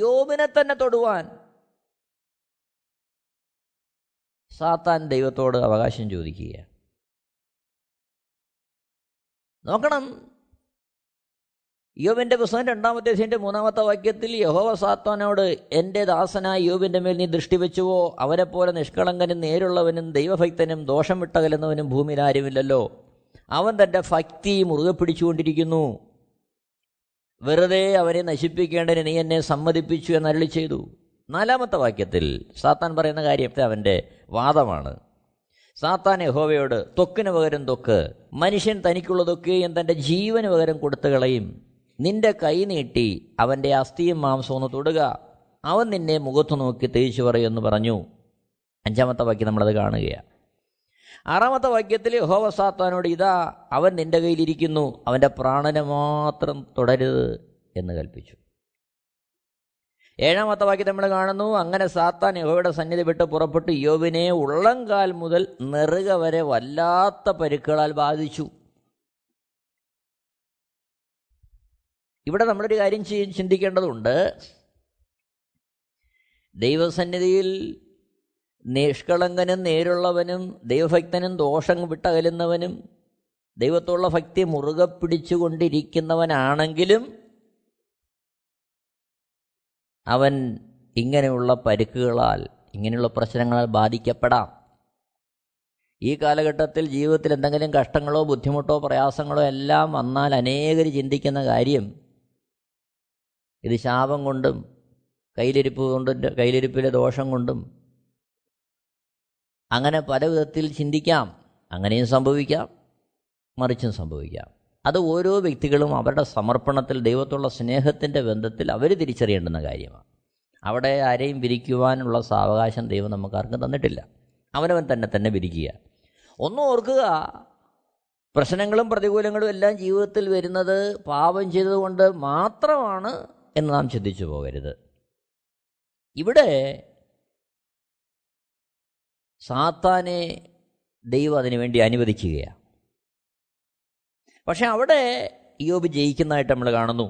യോബിനെ തന്നെ തൊടുവാൻ സാത്താൻ ദൈവത്തോട് അവകാശം ചോദിക്കുകയാണ്. നോക്കണം, യോബിൻ്റെ പുസ്തകം രണ്ടാമത്തെ അധ്യായത്തിൻ്റെ മൂന്നാമത്തെ വാക്യത്തിൽ യഹോവ സാത്താനോട്, എൻ്റെ ദാസനായ യോബിൻ്റെ മേൽ നീ ദൃഷ്ടി വെച്ചുവോ? അവരെപ്പോലെ നിഷ്കളങ്കനും നേരുള്ളവനും ദൈവഭക്തനും ദോഷം വിട്ടകലുന്നവനും ഭൂമിയിൽ ആരുമില്ലല്ലോ. അവൻ തൻ്റെ ഭക്തി മുറുകെ പിടിച്ചുകൊണ്ടിരിക്കുന്നു. വെറുതെ അവനെ നശിപ്പിക്കേണ്ടതിന് നീ എന്നെ സമ്മതിപ്പിച്ചു എന്നരുളി ചെയ്തു. നാലാമത്തെ വാക്യത്തിൽ സാത്താൻ പറയുന്ന കാര്യത്തെ അവൻ്റെ വാദമാണ്. സാത്താൻ യഹോവയോട്, ത്വക്കിന് പകരം ത്വക്ക്, മനുഷ്യൻ തനിക്കുള്ളതൊക്കെയും തൻ്റെ ജീവന് പകരം കൊടുത്തു കളയും. നിന്റെ കൈ നീട്ടി അവൻ്റെ അസ്ഥിയും മാംസവും ഒന്ന് തൊടുക. അവൻ നിന്നെ മുഖത്ത് നോക്കി തേച്ചു പറയുമെന്ന് പറഞ്ഞു. അഞ്ചാമത്തെ വാക്യം നമ്മളത് കാണുകയാണ്. ആറാമത്തെ വാക്യത്തിൽ യഹോവ സാത്താനോട്, ഇതാ അവൻ നിൻ്റെ കയ്യിലിരിക്കുന്നു, അവൻ്റെ പ്രാണനെ മാത്രം തുടരുത് എന്ന് കൽപ്പിച്ചു. ഏഴാമത്തെ വാക്യം നമ്മൾ കാണുന്നു, അങ്ങനെ സാത്താൻ യഹോവയുടെ സന്നിധി വിട്ട് പുറപ്പെട്ട് യോബിനെ ഉള്ളംകാൽ മുതൽ നെറുക വരെ വല്ലാത്ത പരുക്കുകളാൽ ബാധിച്ചു. ഇവിടെ നമ്മളൊരു കാര്യം ചിന്തിക്കേണ്ടതുണ്ട്. ദൈവസന്നിധിയിൽ നിഷ്കളങ്കനും നേരുള്ളവനും ദൈവഭക്തനും ദോഷം വിട്ടകലുന്നവനും ദൈവത്തോടുള്ള ഭക്തി മുറുകെ പിടിച്ചുകൊണ്ടിരിക്കുന്നവനാണെങ്കിലും അവൻ ഇങ്ങനെയുള്ള പരുക്കുകളാൽ, ഇങ്ങനെയുള്ള പ്രശ്നങ്ങളാൽ ബാധിക്കപ്പെടാം. ഈ കാലഘട്ടത്തിൽ ജീവിതത്തിൽ എന്തെങ്കിലും കഷ്ടങ്ങളോ ബുദ്ധിമുട്ടോ പ്രയാസങ്ങളോ എല്ലാം വന്നാൽ അനേകർ ചിന്തിക്കുന്ന കാര്യം, ഇത് ശാപം കൊണ്ടും കയ്യിലിരിപ്പ് കൊണ്ടും കയ്യിലിരിപ്പിലെ ദോഷം കൊണ്ടും അങ്ങനെ പല വിധത്തിൽ ചിന്തിക്കാം. അങ്ങനെയും സംഭവിക്കാം, മറിച്ചും സംഭവിക്കാം. അത് ഓരോ വ്യക്തികളും അവരുടെ സമർപ്പണത്തിൽ, ദൈവത്തോടുള്ള സ്നേഹത്തിൻ്റെ ബന്ധത്തിൽ അവർ തിരിച്ചറിയേണ്ടുന്ന കാര്യമാണ്. അവിടെ ആരെയും വിരിക്കുവാനുള്ള സാവകാശം ദൈവം നമുക്കാർക്കും തന്നിട്ടില്ല. അവനവൻ തന്നെ തന്നെ വിരിക്കുക. ഒന്നും ഓർക്കുക, പ്രശ്നങ്ങളും പ്രതികൂലങ്ങളും എല്ലാം ജീവിതത്തിൽ വരുന്നത് പാപം ചെയ്തതുകൊണ്ട് മാത്രമാണ് എന്ന് നാം ചിന്തിച്ചു പോകരുത്. ഇവിടെ സാത്താനെ ദൈവം അതിനുവേണ്ടി അനുവദിക്കുകയാണ്. പക്ഷെ അവിടെ യോബ് ജയിക്കുന്നതായിട്ട് നമ്മൾ കാണുന്നു.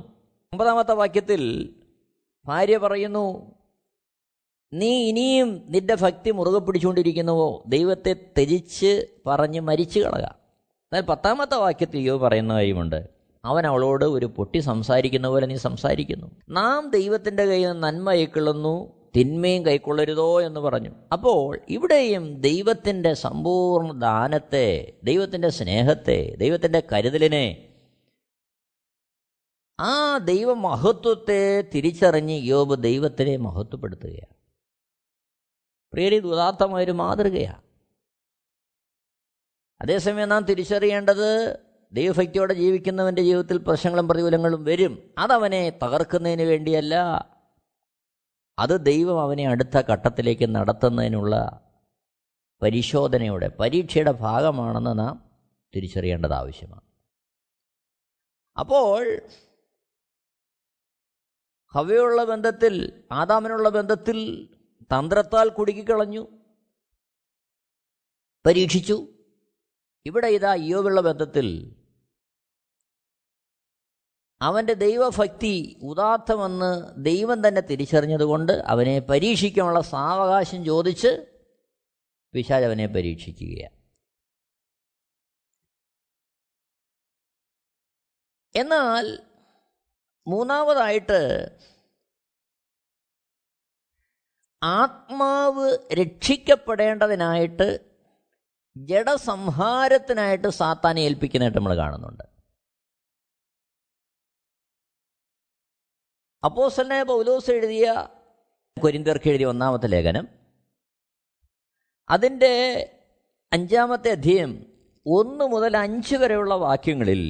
ഒമ്പതാമത്തെ വാക്യത്തിൽ ഭാര്യ പറയുന്നു, നീ ഇനിയും നിന്റെ ഭക്തി മുറുകെ പിടിച്ചുകൊണ്ടിരിക്കുന്നുവോ? ദൈവത്തെ ത്യജിച്ച് പറഞ്ഞ് മരിച്ചു കളക. എന്നാൽ പത്താമത്തെ വാക്യത്തിൽ യോബ് പറയുന്ന കാര്യമുണ്ട്, അവൻ അവളോട് ഒരു പൊട്ടി സംസാരിക്കുന്ന പോലെ നീ സംസാരിക്കുന്നു. നാം ദൈവത്തിൻ്റെ കയ്യിൽ നിന്ന് നന്മ കൈക്കൊള്ളുന്നു, തിന്മയും കൈക്കൊള്ളരുതോ എന്ന് പറഞ്ഞു. അപ്പോൾ ഇവിടെയും ദൈവത്തിൻ്റെ സമ്പൂർണ്ണ ദാനത്തെ, ദൈവത്തിൻ്റെ സ്നേഹത്തെ, ദൈവത്തിൻ്റെ കരുതലിനെ, ആ ദൈവ മഹത്വത്തെ തിരിച്ചറിഞ്ഞ് യോബ് ദൈവത്തിനെ മഹത്വപ്പെടുത്തുകയാണ്. പ്രിയരേ, ഇത് ഉദാത്തമായൊരു മാതൃകയാണ്. അതേസമയം നാം തിരിച്ചറിയേണ്ടത്, ദൈവഭക്തിയോടെ ജീവിക്കുന്നവൻ്റെ ജീവിതത്തിൽ പ്രശ്നങ്ങളും പ്രതികൂലങ്ങളും വരും. അതവനെ തകർക്കുന്നതിന് വേണ്ടിയല്ല, അത് ദൈവം അവനെ അടുത്ത ഘട്ടത്തിലേക്ക് നടത്തുന്നതിനുള്ള പരിശോധനയുടെ, പരീക്ഷയുടെ ഭാഗമാണെന്ന് നാം തിരിച്ചറിയേണ്ടത് ആവശ്യമാണ്. അപ്പോൾ ഹവ്വയുള്ള ബന്ധത്തിൽ, ആദാമിനുള്ള ബന്ധത്തിൽ തന്ത്രത്താൽ കുടുക്കിക്കളഞ്ഞു, പരീക്ഷിച്ചു. ഇവിടെ ഇതാ യോബുള്ള ബന്ധത്തിൽ അവൻ്റെ ദൈവഭക്തി ഉദാത്തമെന്ന് ദൈവം തന്നെ തിരിച്ചറിഞ്ഞതുകൊണ്ട് അവനെ പരീക്ഷിക്കാനുള്ള സാവകാശം ചോദിച്ച് പിശാച് അവനെ പരീക്ഷിക്കുകയാണ്. എന്നാൽ മൂന്നാമതായിട്ട് ആത്മാവ് രക്ഷിക്കപ്പെടേണ്ടതിനായിട്ട്, ജഡസംഹാരത്തിനായിട്ട് സാത്താനെ ഏൽപ്പിക്കുന്നതായിട്ട് നമ്മൾ കാണുന്നുണ്ട്. അപ്പോസ്തലനായ പൗലോസ് എഴുതിയ കൊരിന്ത്യർക്ക് എഴുതിയ ഒന്നാമത്തെ ലേഖനം അതിൻ്റെ അഞ്ചാമത്തെ അധ്യായം ഒന്ന് മുതൽ അഞ്ച് വരെയുള്ള വാക്യങ്ങളിൽ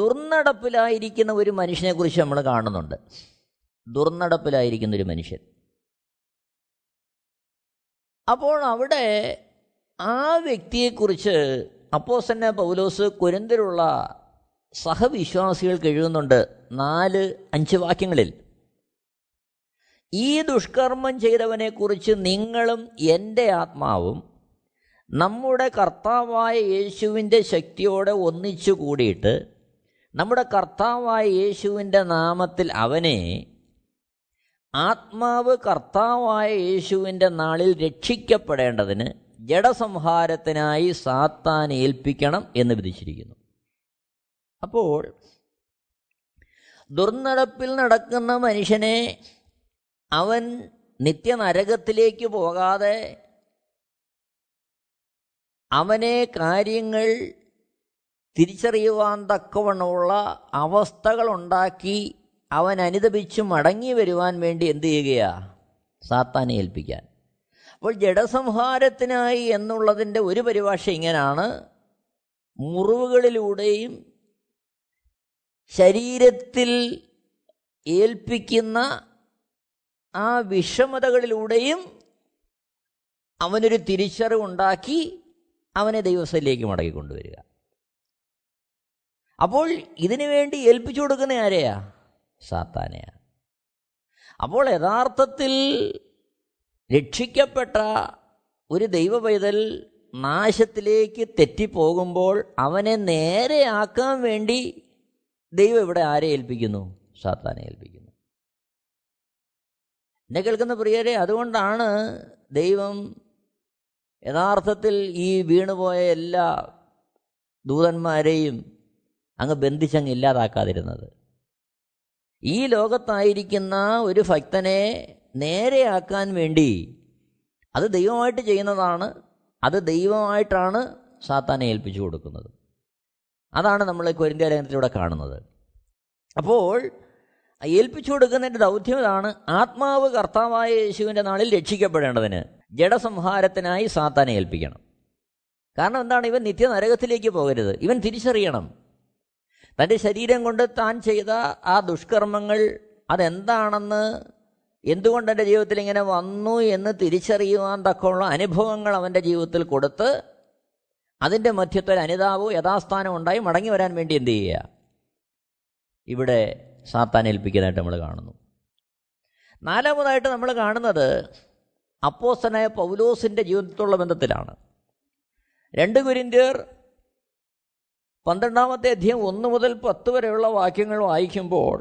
ദുർനടപ്പിലായിരിക്കുന്ന ഒരു മനുഷ്യനെക്കുറിച്ച് നമ്മൾ കാണുന്നുണ്ട്. ദുർനടപ്പിലായിരിക്കുന്ന ഒരു മനുഷ്യൻ. അപ്പോൾ അവിടെ ആ വ്യക്തിയെക്കുറിച്ച് അപ്പോസ്തലനായ പൗലോസ് കൊരിന്ത്യയിലുള്ള സഹവിശ്വാസികൾക്ക് എഴുതുന്നുണ്ട് നാല് അഞ്ച് വാക്യങ്ങളിൽ. ഈ ദുഷ്കർമ്മം ചെയ്തവനെക്കുറിച്ച് നിങ്ങളും എൻ്റെ ആത്മാവും നമ്മുടെ കർത്താവായ യേശുവിൻ്റെ ശക്തിയോടെ ഒന്നിച്ചു കൂടിയിട്ട് നമ്മുടെ കർത്താവായ യേശുവിൻ്റെ നാമത്തിൽ അവനെ ആത്മാവ് കർത്താവായ യേശുവിൻ്റെ നാളിൽ രക്ഷിക്കപ്പെടേണ്ടതിന് ജഡസംഹാരത്തിനായി സാത്താൻ ഏൽപ്പിക്കണം എന്ന് വിധിച്ചിരിക്കുന്നു. അപ്പോൾ ദുർനടപ്പിൽ നടക്കുന്ന മനുഷ്യനെ അവൻ നിത്യനരകത്തിലേക്ക് പോകാതെ അവനെ കാര്യങ്ങൾ തിരിച്ചറിയുവാൻ തക്കവണ്ണമുള്ള അവസ്ഥകളുണ്ടാക്കി അവൻ അനുദപിച്ച് മടങ്ങി വരുവാൻ വേണ്ടി എന്ത് ചെയ്യുകയാണ്? സാത്താനെ ഏൽപ്പിക്കാൻ. അപ്പോൾ ജഡസംഹാരത്തിനായി എന്നുള്ളതിൻ്റെ ഒരു പരിഭാഷ ഇങ്ങനെയാണ്: മുറിവുകളിലൂടെയും ശരീരത്തിൽ ഏൽപ്പിക്കുന്ന ആ വിഷമതകളിലൂടെയും അവനൊരു തിരിച്ചറിവുണ്ടാക്കി അവനെ ദൈവസ്ഥയിലേക്ക് മടക്കിക്കൊണ്ടുവരിക. അപ്പോൾ ഇതിനു വേണ്ടി ഏൽപ്പിച്ചു കൊടുക്കുന്ന ആരെയാ? സാത്താനെയാ. അപ്പോൾ യഥാർത്ഥത്തിൽ രക്ഷിക്കപ്പെട്ട ഒരു ദൈവപൈതൽ നാശത്തിലേക്ക് തെറ്റിപ്പോകുമ്പോൾ അവനെ നേരെയാക്കാൻ വേണ്ടി ദൈവം ഇവിടെ ആരെ ഏൽപ്പിക്കുന്നു? സാത്താനെ ഏൽപ്പിക്കുന്നു. എന്നെ കേൾക്കുന്ന പ്രിയരെ, അതുകൊണ്ടാണ് ദൈവം യഥാർത്ഥത്തിൽ ഈ വീണുപോയ എല്ലാ ദൂതന്മാരെയും അങ്ങ് ബന്ധിച്ചങ്ങ് ഇല്ലാതാക്കാതിരുന്നത്. ഈ ലോകത്തായിരിക്കുന്ന ഒരു ഭക്തനെ നേരെയാക്കാൻ വേണ്ടി. അത് ദൈവമായിട്ട് ചെയ്യുന്നതാണ്, അത് ദൈവമായിട്ടാണ് സാത്താനെ ഏൽപ്പിച്ചു കൊടുക്കുന്നത്. അതാണ് നമ്മൾ കൊരിന്ത്യർ ലേഖനത്തിലൂടെ കാണുന്നത്. അപ്പോൾ ഏൽപ്പിച്ചു കൊടുക്കുന്നതിൻ്റെ ദൗത്യം ഇതാണ്: ആത്മാവ് കർത്താവായ യേശുവിൻ്റെ നാളിൽ രക്ഷിക്കപ്പെടേണ്ടതിന് ജഡസംഹാരത്തിനായി സാത്താനെ ഏൽപ്പിക്കണം. കാരണം എന്താണ്? ഇവൻ നിത്യനരകത്തിലേക്ക് പോകരുത്. ഇവൻ തിരിച്ചറിയണം തൻ്റെ ശരീരം കൊണ്ട് താൻ ചെയ്ത ആ ദുഷ്കർമ്മങ്ങൾ അതെന്താണെന്ന്, എന്തുകൊണ്ട് എൻ്റെ ജീവിതത്തിൽ ഇങ്ങനെ വന്നു എന്ന് തിരിച്ചറിയുവാൻ തക്കമുള്ള അനുഭവങ്ങൾ അവൻ്റെ ജീവിതത്തിൽ കൊടുത്ത് അതിൻ്റെ മധ്യത്തിൽ അനുതാപവും യഥാസ്ഥാനം ഉണ്ടായി മടങ്ങി വരാൻ വേണ്ടി എന്ത് ചെയ്യുക? ഇവിടെ സാത്താൻ ഏൽപ്പിക്കുന്നതായിട്ട് നമ്മൾ കാണുന്നു. നാലാമതായിട്ട് നമ്മൾ കാണുന്നത് അപ്പോസ്തലനായ പൗലോസിൻ്റെ ജീവിതത്തിലുള്ള ബന്ധത്തിലാണ്. രണ്ട് കൊരിന്ത്യർ പന്ത്രണ്ടാമത്തെ അധ്യായം ഒന്ന് മുതൽ പത്ത് വരെയുള്ള വാക്യങ്ങൾ വായിക്കുമ്പോൾ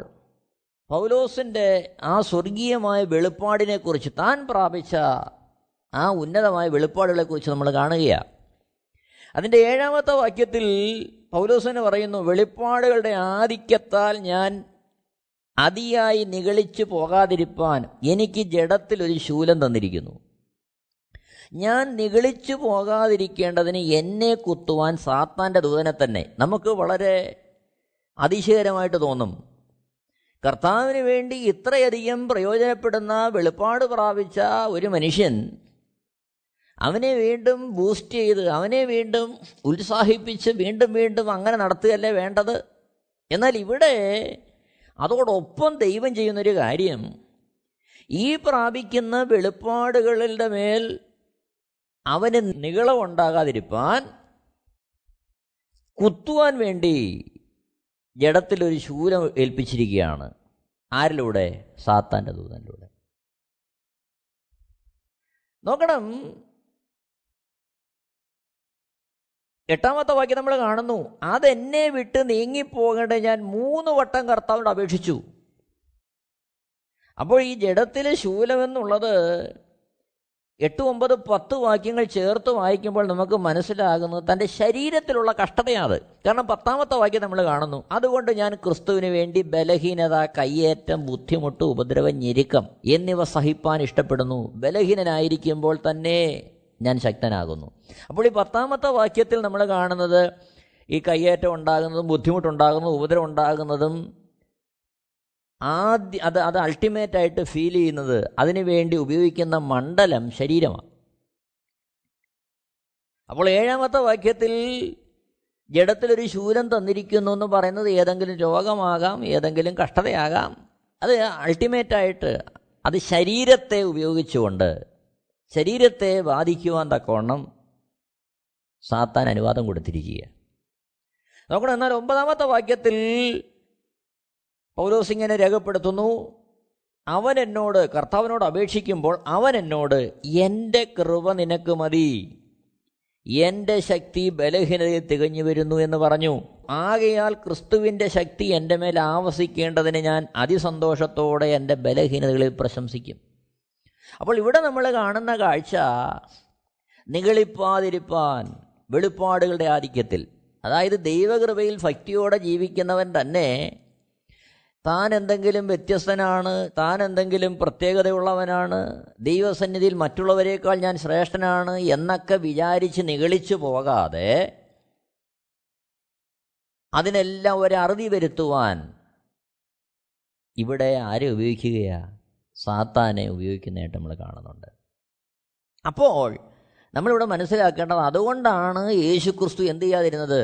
പൗലോസിൻ്റെ ആ സ്വർഗീയമായ വെളിപ്പാടിനെക്കുറിച്ച്, താൻ പ്രാപിച്ച ആ ഉന്നതമായ വെളിപ്പാടുകളെക്കുറിച്ച് നമ്മൾ കാണുകയാണ്. അതിൻ്റെ ഏഴാമത്തെ വാക്യത്തിൽ പൗലോസിന് പറയുന്നു: വെളിപ്പാടുകളുടെ ആധിക്യത്താൽ ഞാൻ അതിയായി നിഗളിച്ചു പോകാതിരിപ്പാൻ എനിക്ക് ജഡത്തിലൊരു ശൂലം തന്നിരിക്കുന്നു. ഞാൻ നിഗളിച്ചു പോകാതിരിക്കേണ്ടതിന് എന്നെ കുത്തുവാൻ സാത്താൻ്റെ ദൂതനെ തന്നെ. നമുക്ക് വളരെ അതിശയകരമായിട്ട് തോന്നും, കർത്താവിന് വേണ്ടി ഇത്രയധികം പ്രയോജനപ്പെടുന്ന, വെളിപ്പാട് പ്രാപിച്ച ഒരു മനുഷ്യൻ അവനെ വീണ്ടും ബൂസ്റ്റ് ചെയ്ത്, അവനെ വീണ്ടും ഉത്സാഹിപ്പിച്ച് വീണ്ടും വീണ്ടും അങ്ങനെ നടത്തുകയല്ലേ വേണ്ടത്. എന്നാൽ ഇവിടെ അതോടൊപ്പം ദൈവം ചെയ്യുന്നൊരു കാര്യം, ഈ പ്രാപിക്കുന്ന വെളിപ്പാടുകളുടെ മേൽ അവന് നിഗളമുണ്ടാകാതിരിപ്പാൻ കുത്തുവാൻ വേണ്ടി ജഡത്തിലൊരു ശൂലം ഏൽപ്പിച്ചിരിക്കുകയാണ്. ആരിലൂടെ? സാത്താൻ്റെ ദൂതനിലൂടെ. നോക്കണം, എട്ടാമത്തെ വാക്യം നമ്മൾ കാണുന്നു: അതെന്നെ വിട്ട് നീങ്ങിപ്പോകേണ്ട ഞാൻ മൂന്ന് വട്ടം കർത്താവിനോട് അപേക്ഷിച്ചു. അപ്പോൾ ഈ ജഡത്തിലെ ശൂലമെന്നുള്ളത് എട്ട് ഒമ്പത് പത്ത് വാക്യങ്ങൾ ചേർത്ത് വായിക്കുമ്പോൾ നമുക്ക് മനസ്സിലാകുന്നത് തൻ്റെ ശരീരത്തിലുള്ള കഷ്ടതയാണ്. കാരണം പത്താമത്തെ വാക്യം നമ്മൾ കാണുന്നു: അതുകൊണ്ട് ഞാൻ ക്രിസ്തുവിന് വേണ്ടി ബലഹീനത, കയ്യേറ്റം, ബുദ്ധിമുട്ട്, ഉപദ്രവം, ഞെരുക്കം എന്നിവ സഹിപ്പാൻ ഇഷ്ടപ്പെടുന്നു. ബലഹീനനായിരിക്കുമ്പോൾ തന്നെ ഞാൻ ശക്തനാകുന്നു. അപ്പോൾ ഈ പത്താമത്തെ വാക്യത്തിൽ നമ്മൾ കാണുന്നത് ഈ കയ്യേറ്റം ഉണ്ടാകുന്നതും ബുദ്ധിമുട്ടുണ്ടാകുന്നതും ഉപദ്രവം ഉണ്ടാകുന്നതും ആദ്യ അത് അത് അൾട്ടിമേറ്റായിട്ട് ഫീൽ ചെയ്യുന്നത്, അതിനുവേണ്ടി ഉപയോഗിക്കുന്ന മണ്ഡലം ശരീരമാണ്. അപ്പോൾ ഏഴാമത്തെ വാക്യത്തിൽ ജഡത്തിലൊരു ശൂലം തന്നിരിക്കുന്നു എന്ന് പറയുന്നത് ഏതെങ്കിലും രോഗമാകാം, ഏതെങ്കിലും കഷ്ടതയാകാം. അത് അൾട്ടിമേറ്റായിട്ട് അത് ശരീരത്തെ ഉപയോഗിച്ചുകൊണ്ട് ശരീരത്തെ ബാധിക്കുവാൻ തക്കവണ്ണം സാത്താൻ അനുവാദം കൊടുത്തിരിക്കുക. നോക്കണം, എന്നാൽ ഒമ്പതാമത്തെ വാക്യത്തിൽ പൗലോസ് ഇങ്ങനെ രേഖപ്പെടുത്തുന്നു: അവൻ എന്നോട്, കർത്താവിനോട് അപേക്ഷിക്കുമ്പോൾ അവൻ എന്നോട്, എൻ്റെ കൃപ നിനക്ക് മതി, എൻ്റെ ശക്തി ബലഹീനതയിൽ തികഞ്ഞു വരുന്നു എന്ന് പറഞ്ഞു. ആകയാൽ ക്രിസ്തുവിൻ്റെ ശക്തി എൻ്റെ മേൽ ആവസിക്കേണ്ടതിന് ഞാൻ അതിസന്തോഷത്തോടെ എൻ്റെ ബലഹീനതകളിൽ പ്രശംസിക്കും. അപ്പോൾ ഇവിടെ നമ്മൾ കാണുന്ന കാഴ്ച, നിഗളിപ്പാതിരിപ്പാൻ വെളിപ്പാടുകളുടെ ആധിക്യത്തിൽ, അതായത് ദൈവകൃപയിൽ ഭക്തിയോടെ ജീവിക്കുന്നവൻ തന്നെ താൻ എന്തെങ്കിലും വ്യത്യസ്തനാണ്, താൻ എന്തെങ്കിലും പ്രത്യേകതയുള്ളവനാണ്, ദൈവസന്നിധിയിൽ മറ്റുള്ളവരേക്കാൾ ഞാൻ ശ്രേഷ്ഠനാണ് എന്നൊക്കെ വിചാരിച്ച് നിഗളിച്ചു പോകാതെ അതിനെല്ലാം ഒരറുതി വരുത്തുവാൻ ഇവിടെ ആരെ ഉപയോഗിക്കുകയാണ്? സാത്താനെ ഉപയോഗിക്കുന്നതായിട്ട് നമ്മൾ കാണുന്നുണ്ട്. അപ്പോൾ നമ്മളിവിടെ മനസ്സിലാക്കേണ്ടത്, അതുകൊണ്ടാണ് യേശു ക്രിസ്തു എന്ത് ചെയ്യാതിരുന്നത്?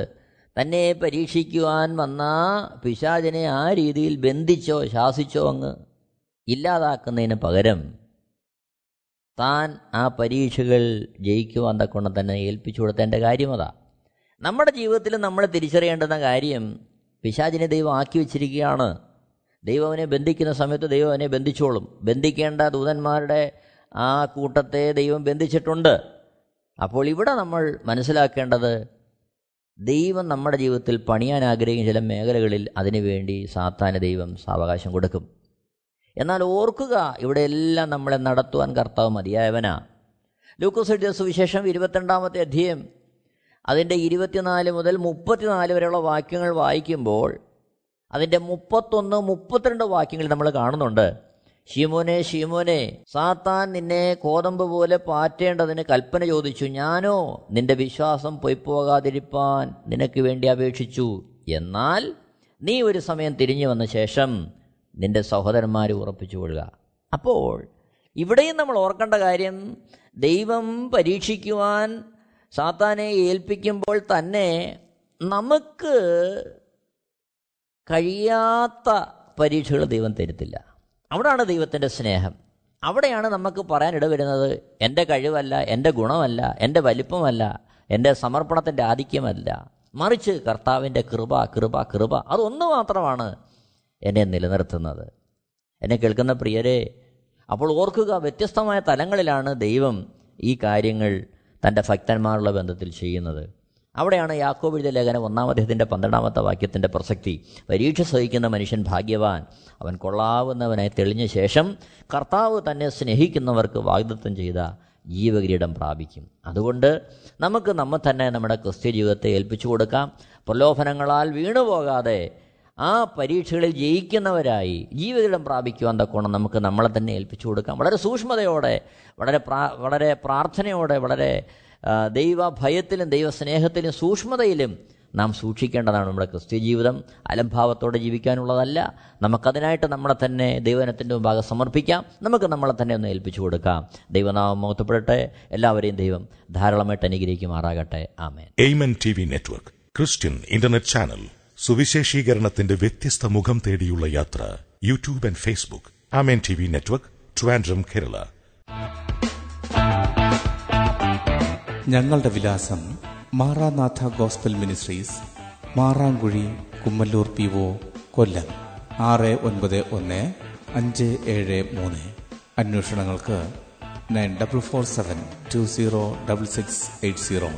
തന്നെ പരീക്ഷിക്കുവാൻ വന്ന പിശാചിനെ ആ രീതിയിൽ ബന്ധിച്ചോ ശാസിച്ചോ അങ്ങ് ഇല്ലാതാക്കുന്നതിന് പകരം താൻ ആ പരീക്ഷകൾ ജയിക്കുവാൻ തക്കവണ്ണം തന്നെ ഏൽപ്പിച്ചു കൊടുത്തേണ്ട കാര്യം അതാ. നമ്മുടെ ജീവിതത്തിൽ നമ്മൾ തിരിച്ചറിയേണ്ടുന്ന കാര്യം, പിശാചിനെ ദൈവം ആക്കി വെച്ചിരിക്കുകയാണ്. ദൈവം അവനെ ബന്ധിക്കുന്ന സമയത്ത് ദൈവം അവനെ ബന്ധിച്ചോളും. ബന്ധിക്കേണ്ട ദൂതന്മാരുടെ ആ കൂട്ടത്തെ ദൈവം ബന്ധിച്ചിട്ടുണ്ട്. അപ്പോൾ ഇവിടെ നമ്മൾ മനസ്സിലാക്കേണ്ടത്, ദൈവം നമ്മുടെ ജീവിതത്തിൽ പണിയാൻ ആഗ്രഹിക്കുന്ന ചില മേഖലകളിൽ അതിനുവേണ്ടി സാത്താന് ദൈവം സാവകാശം കൊടുക്കും. എന്നാൽ ഓർക്കുക, ഇവിടെ എല്ലാം നമ്മളെ നടത്തുവാൻ കർത്താവ് മതിയായവനാ. ലൂക്കോസ് സുവിശേഷം ഇരുപത്തിരണ്ടാമത്തെ അധ്യായം അതിൻ്റെ ഇരുപത്തിനാല് മുതൽ മുപ്പത്തിനാല് വരെയുള്ള വാക്യങ്ങൾ വായിക്കുമ്പോൾ അതിൻ്റെ മുപ്പത്തൊന്ന് മുപ്പത്തിരണ്ട് വാക്യങ്ങൾ നമ്മൾ കാണുന്നുണ്ട്. ശീമോനെ ശീമോനെ, സാത്താൻ നിന്നെ കോതമ്പ് പോലെ പാറ്റേണ്ടതിന് കൽപ്പന ചോദിച്ചു. ഞാനോ നിന്റെ വിശ്വാസം പൊയ്പോകാതിരിപ്പാൻ നിനക്ക് വേണ്ടി അപേക്ഷിച്ചു. എന്നാൽ നീ ഒരു സമയം തിരിഞ്ഞു വന്ന ശേഷം നിന്റെ സഹോദരന്മാരെ ഉറപ്പിച്ചു കൊള്ളുക. അപ്പോൾ ഇവിടെയും നമ്മൾ ഓർക്കേണ്ട കാര്യം, ദൈവം പരീക്ഷിക്കുവാൻ സാത്താനെ ഏൽപ്പിക്കുമ്പോൾ തന്നെ നമുക്ക് കഴിയാത്ത പരീക്ഷകൾ ദൈവം തരുത്തില്ല. അവിടെയാണ് ദൈവത്തിൻ്റെ സ്നേഹം. അവിടെയാണ് നമുക്ക് പറയാനിട വരുന്നത്, എൻ്റെ കഴിവല്ല, എൻ്റെ ഗുണമല്ല, എൻ്റെ വലിപ്പമല്ല, എൻ്റെ സമർപ്പണത്തിൻ്റെ ആധിക്യമല്ല, മറിച്ച് കർത്താവിൻ്റെ കൃപ കൃപ കൃപ അതൊന്നു മാത്രമാണ് എന്നെ നിലനിർത്തുന്നത്. എന്നെ കേൾക്കുന്ന പ്രിയരെ, അപ്പോൾ ഓർക്കുക, വ്യത്യസ്തമായ തലങ്ങളിലാണ് ദൈവം ഈ കാര്യങ്ങൾ തൻ്റെ ഭക്തന്മാരുള്ള ബന്ധത്തിൽ ചെയ്യുന്നത്. അവിടെയാണ് യാക്കോബ് ലേഖനം ഒന്നാം അധ്യായത്തിൻ്റെ പന്ത്രണ്ടാമത്തെ വാക്യത്തിൻ്റെ പ്രസക്തി. പരീക്ഷ സഹിക്കുന്ന മനുഷ്യൻ ഭാഗ്യവാൻ, അവൻ കൊള്ളാവുന്നവനായി തെളിഞ്ഞ ശേഷം കർത്താവ് തന്നെ സ്നേഹിക്കുന്നവർക്ക് വാഗ്ദത്തം ചെയ്ത ജീവകിരീടം പ്രാപിക്കും. അതുകൊണ്ട് നമുക്ക് നമ്മെ തന്നെ നമ്മുടെ ക്രിസ്ത്യ ജീവിതത്തെ ഏൽപ്പിച്ചു കൊടുക്കാം. പ്രലോഭനങ്ങളാൽ വീണുപോകാതെ ആ പരീക്ഷകളിൽ ജയിക്കുന്നവരായി ജീവകിരീടം പ്രാപിക്കുവാൻ തക്കോണം നമുക്ക് നമ്മളെ തന്നെ ഏൽപ്പിച്ചു കൊടുക്കാം. വളരെ സൂക്ഷ്മതയോടെ, വളരെ വളരെ പ്രാർത്ഥനയോടെ, വളരെ ദൈവ ഭയത്തിലും ദൈവസ്നേഹത്തിലും സൂക്ഷ്മതയിലും നാം സൂക്ഷിക്കേണ്ടതാണ് നമ്മുടെ ക്രിസ്ത്യ ജീവിതം. അലംഭാവത്തോടെ ജീവിക്കാനുള്ളതല്ല. നമുക്കതിനായിട്ട് നമ്മളെ തന്നെ ദൈവത്തിൻ്റെ മുമ്പാകെ സമർപ്പിക്കാം. നമുക്ക് നമ്മളെ തന്നെ ഒന്ന് ഏൽപ്പിച്ചു കൊടുക്കാം. ദൈവനാമം മഹത്വപ്പെടട്ടെ. എല്ലാവരെയും ദൈവം ധാരാളമായിട്ട് അനുഗ്രഹിക്കുമാറാകട്ടെ. ആമേൻ. Amen T V network Christian internet channel, സുവിശേഷീകരണത്തിന്റെ വ്യത്യസ്ത മുഖം തേടിയുള്ള യാത്ര, YouTube and Facebook. Amen T V network, Trivandrum, Kerala. ഞങ്ങളുടെ വിലാസം: മരനാഥ gospel ministries, Marankuzhi, Kummallur P O, Kollam ആറ് ഒൻപത് ഒന്ന് അഞ്ച് ഏഴ് മൂന്ന്. അന്വേഷണങ്ങൾക്ക് nine double four seven two zero double six eight zero.